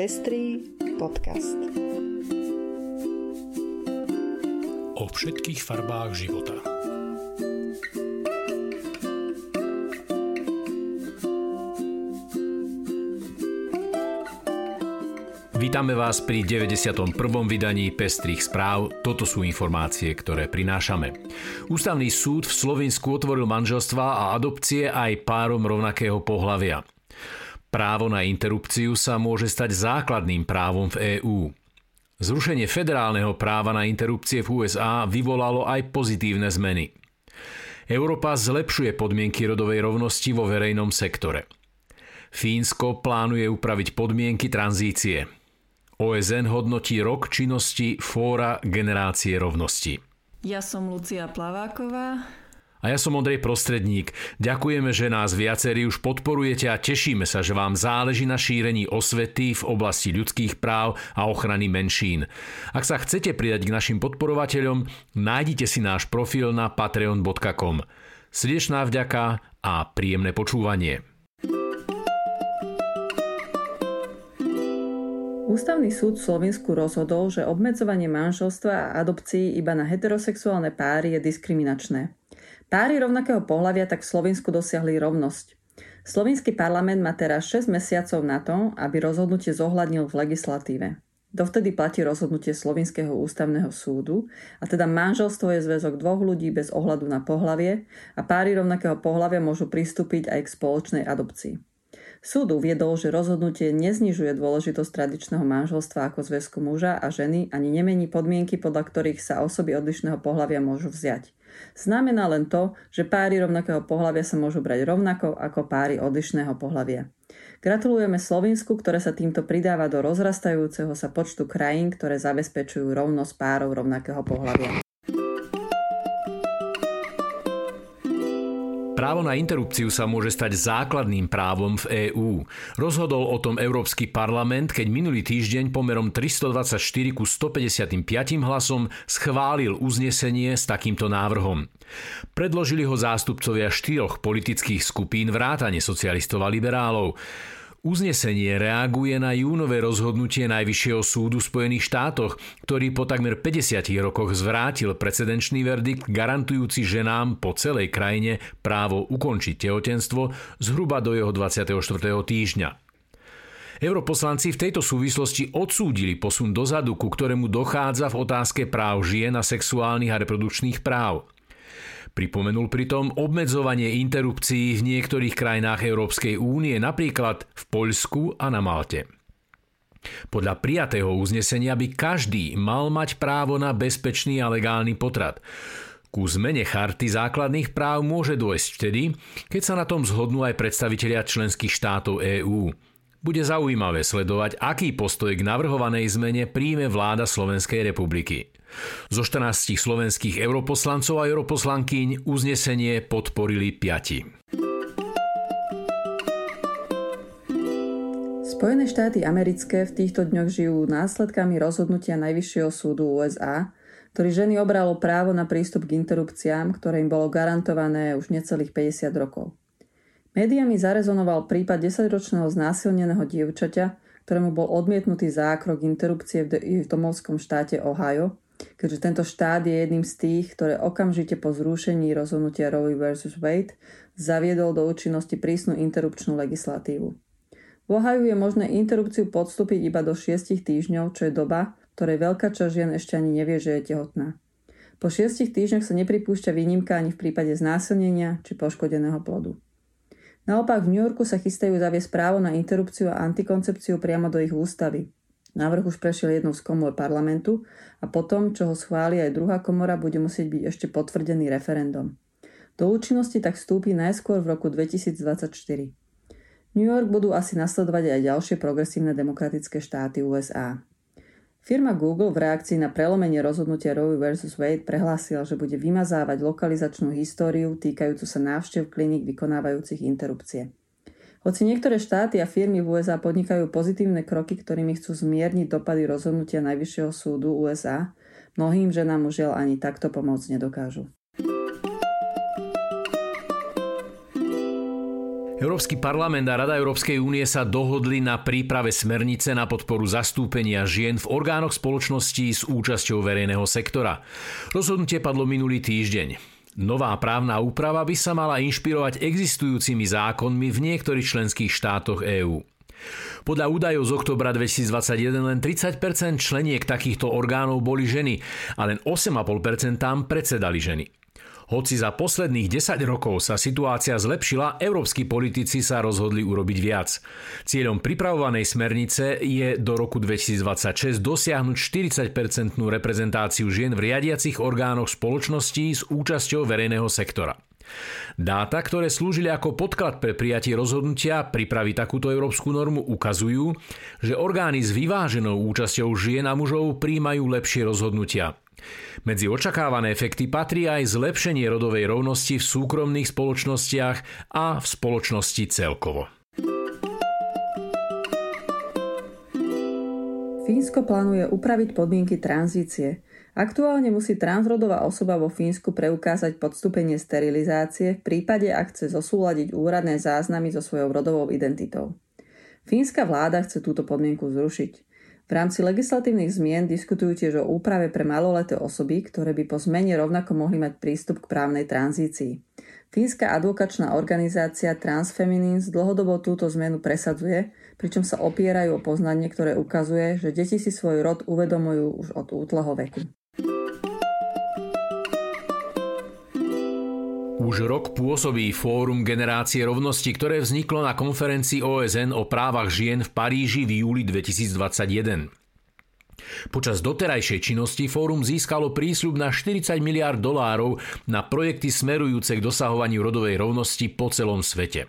Pestrý podcast. O všetkých farbách života. Vítame vás pri 91. vydaní Pestrých správ. Toto sú informácie, ktoré prinášame. Ústavný súd v Slovensku otvoril manželstvá a adopcie aj párom rovnakého pohlavia. Právo na interrupciu sa môže stať základným právom v EÚ. Zrušenie federálneho práva na interrupcie v USA vyvolalo aj pozitívne zmeny. Európa zlepšuje podmienky rodovej rovnosti vo verejnom sektore. Fínsko plánuje upraviť podmienky tranzície. OSN hodnotí rok činnosti Fóra generácie rovnosti. Ja som Lucia Plaváková. A ja som Ondrej Prostredník. Ďakujeme, že nás viacerí už podporujete a tešíme sa, že vám záleží na šírení osvety v oblasti ľudských práv a ochrany menšín. Ak sa chcete pridať k našim podporovateľom, nájdite si náš profil na patreon.com. Srdečná vďaka a príjemné počúvanie. Ústavný súd v Slovensku rozhodol, že obmedzovanie manželstva a adopcií iba na heterosexuálne páry je diskriminačné. Páry rovnakého pohlavia tak v Slovensku dosiahli rovnosť. Slovenský parlament má teraz 6 mesiacov na to, aby rozhodnutie zohľadnil v legislatíve. Dovtedy platí rozhodnutie Slovenského ústavného súdu, a teda manželstvo je zväzok dvoch ľudí bez ohľadu na pohlavie a páry rovnakého pohlavia môžu pristúpiť aj k spoločnej adopcii. Súd uviedol, že rozhodnutie neznižuje dôležitosť tradičného manželstva ako zväzku muža a ženy ani nemení podmienky, podľa ktorých sa osoby odlišného pohlavia môžu vziať. Znamená len to, že páry rovnakého pohlavia sa môžu brať rovnako ako páry odlišného pohlavia. Gratulujeme Slovensku, ktoré sa týmto pridáva do rozrastajúceho sa počtu krajín, ktoré zabezpečujú rovnosť párov rovnakého pohlavia. Právo na interrupciu sa môže stať základným právom v EÚ. Rozhodol o tom Európsky parlament, keď minulý týždeň pomerom 324:155 hlasom schválil uznesenie s takýmto návrhom. Predložili ho zástupcovia 4 politických skupín vrátane socialistov a liberálov. Uznesenie reaguje na júnové rozhodnutie Najvyššieho súdu v Spojených štátoch, ktorý po takmer 50 rokoch zvrátil precedenčný verdikt garantujúci ženám po celej krajine právo ukončiť tehotenstvo zhruba do jeho 24. týždňa. Europoslanci v tejto súvislosti odsúdili posun dozadu, ku ktorému dochádza v otázke práv žien a sexuálnych a reprodukčných práv. Pripomenul pritom obmedzovanie interrupcií v niektorých krajinách Európskej únie, napríklad v Poľsku a na Malte. Podľa prijatého uznesenia by každý mal mať právo na bezpečný a legálny potrat. Ku zmene charty základných práv môže dôjsť vtedy, keď sa na tom zhodnú aj predstavitelia členských štátov EÚ. Bude zaujímavé sledovať, aký postoj k navrhovanej zmene príjme vláda Slovenskej republiky. Zo 14 slovenských europoslancov a europoslankyň uznesenie podporili 5. Spojené štáty americké v týchto dňoch žijú následkami rozhodnutia Najvyššieho súdu USA, ktorý ženy obralo právo na prístup k interrupciám, ktoré im bolo garantované už necelých 50 rokov. Médiami zarezonoval prípad 10-ročného znásilneného dievčaťa, ktorému bol odmietnutý zákrok interrupcie v domovskom štáte Ohio, keďže tento štát je jedným z tých, ktoré okamžite po zrušení rozhodnutia Roe versus Wade zaviedol do účinnosti prísnu interrupčnú legislatívu. V Ohio je možné interrupciu podstúpiť iba do 6 týždňov, čo je doba, ktorej veľká časť žien ešte ani nevie, že je tehotná. Po 6 týždňoch sa nepripúšťa výnimka ani v prípade znásilnenia či poškodeného plodu. Naopak v New Yorku sa chystajú zaviesť právo na interrupciu a antikoncepciu priamo do ich ústavy. Návrh už prešiel jednou z komôr parlamentu a potom, čo ho schváli aj druhá komora, bude musieť byť ešte potvrdený referendum. Do účinnosti tak vstúpi najskôr v roku 2024. V New York budú asi nasledovať aj ďalšie progresívne demokratické štáty USA. Firma Google v reakcii na prelomenie rozhodnutia Roe versus Wade prehlásila, že bude vymazávať lokalizačnú históriu týkajúcu sa návštev kliník vykonávajúcich interrupcie. Hoci niektoré štáty a firmy v USA podnikajú pozitívne kroky, ktorými chcú zmierniť dopady rozhodnutia Najvyššieho súdu USA, mnohým ženám už žiaľ ani takto pomôcť nedokážu. Európsky parlament a Rada Európskej únie sa dohodli na príprave smernice na podporu zastúpenia žien v orgánoch spoločnosti s účasťou verejného sektora. Rozhodnutie padlo minulý týždeň. Nová právna úprava by sa mala inšpirovať existujúcimi zákonmi v niektorých členských štátoch EÚ. Podľa údajov z októbra 2021 len 30% členiek takýchto orgánov boli ženy a len 8,5% predsedali ženy. Hoci za posledných 10 rokov sa situácia zlepšila, európski politici sa rozhodli urobiť viac. Cieľom pripravovanej smernice je do roku 2026 dosiahnuť 40% reprezentáciu žien v riadiacich orgánoch spoločností s účasťou verejného sektora. Dáta, ktoré slúžili ako podklad pre prijatie rozhodnutia pripraviť takúto európsku normu, ukazujú, že orgány s vyváženou účasťou žien a mužov prijímajú lepšie rozhodnutia. Medzi očakávané efekty patrí aj zlepšenie rodovej rovnosti v súkromných spoločnostiach a v spoločnosti celkovo. Fínsko plánuje upraviť podmienky tranzície. Aktuálne musí transrodová osoba vo Fínsku preukázať podstúpenie sterilizácie v prípade, ak chce zosúladiť úradné záznamy so svojou rodovou identitou. Fínska vláda chce túto podmienku zrušiť. V rámci legislatívnych zmien diskutujú tiež o úprave pre maloleté osoby, ktoré by po zmene rovnako mohli mať prístup k právnej tranzícii. Fínska advokačná organizácia Transfeminis dlhodobo túto zmenu presadzuje, pričom sa opierajú o poznanie, ktoré ukazuje, že deti si svoj rod uvedomujú už od útleho veku. Už rok pôsobí Fórum generácie rovnosti, ktoré vzniklo na konferencii OSN o právach žien v Paríži v júli 2021. Počas doterajšej činnosti Fórum získalo prísľub na $40 miliárd na projekty smerujúce k dosahovaniu rodovej rovnosti po celom svete.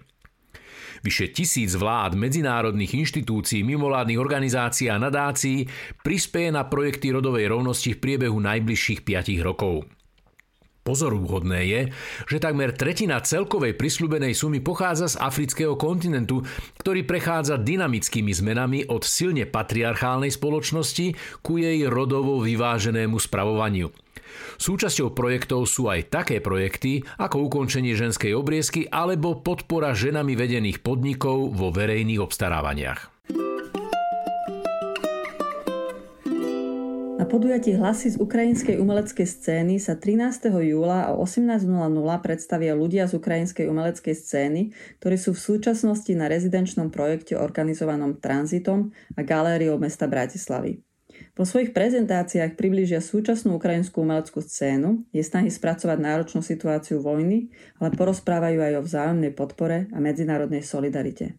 Vyše 1000 vlád, medzinárodných inštitúcií, mimovládnych organizácií a nadácií prispeje na projekty rodovej rovnosti v priebehu najbližších 5 rokov. Pozoruhodné je, že takmer tretina celkovej prisľúbenej sumy pochádza z afrického kontinentu, ktorý prechádza dynamickými zmenami od silne patriarchálnej spoločnosti ku jej rodovo vyváženému spravovaniu. Súčasťou projektov sú aj také projekty ako ukončenie ženskej obriezky alebo podpora ženami vedených podnikov vo verejných obstarávaniach. Na podujatí Hlasy z ukrajinskej umeleckej scény sa 13. júla o 18:00 predstavia ľudia z ukrajinskej umeleckej scény, ktorí sú v súčasnosti na rezidenčnom projekte organizovanom Tranzitom a galériou mesta Bratislavy. Po svojich prezentáciách priblížia súčasnú ukrajinskú umeleckú scénu, je snahy spracovať náročnú situáciu vojny, ale porozprávajú aj o vzájomnej podpore a medzinárodnej solidarite.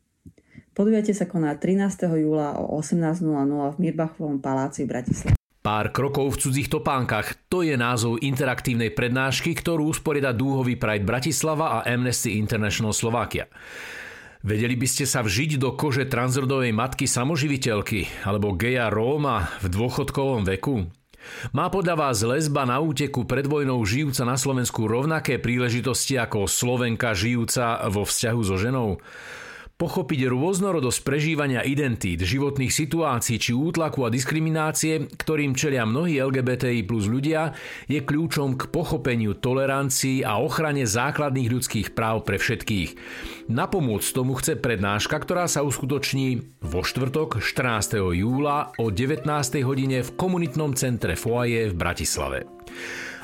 Podujatie sa koná 13. júla o 18:00 v Mirbachovom paláci Bratislava. Pár krokov v cudzích topánkach, to je názov interaktívnej prednášky, ktorú usporiada Dúhový Pride Bratislava a Amnesty International Slovakia. Vedeli by ste sa vžiť do kože transrodovej matky samoživiteľky alebo geja Róma v dôchodkovom veku? Má podľa vás lesba na úteku pred vojnou žijúca na Slovensku rovnaké príležitosti ako Slovenka žijúca vo vzťahu so ženou? Pochopiť rôznorodosť prežívania identít, životných situácií či útlaku a diskriminácie, ktorým čelia mnohí LGBTI plus ľudia, je kľúčom k pochopeniu tolerancii a ochrane základných ľudských práv pre všetkých. Napomôcť tomu chce prednáška, ktorá sa uskutoční vo štvrtok 14. júla o 19:00 v komunitnom centre FOAIE v Bratislave.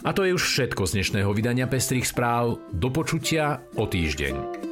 A to je už všetko z dnešného vydania Pestrých správ. Do počutia o týždeň.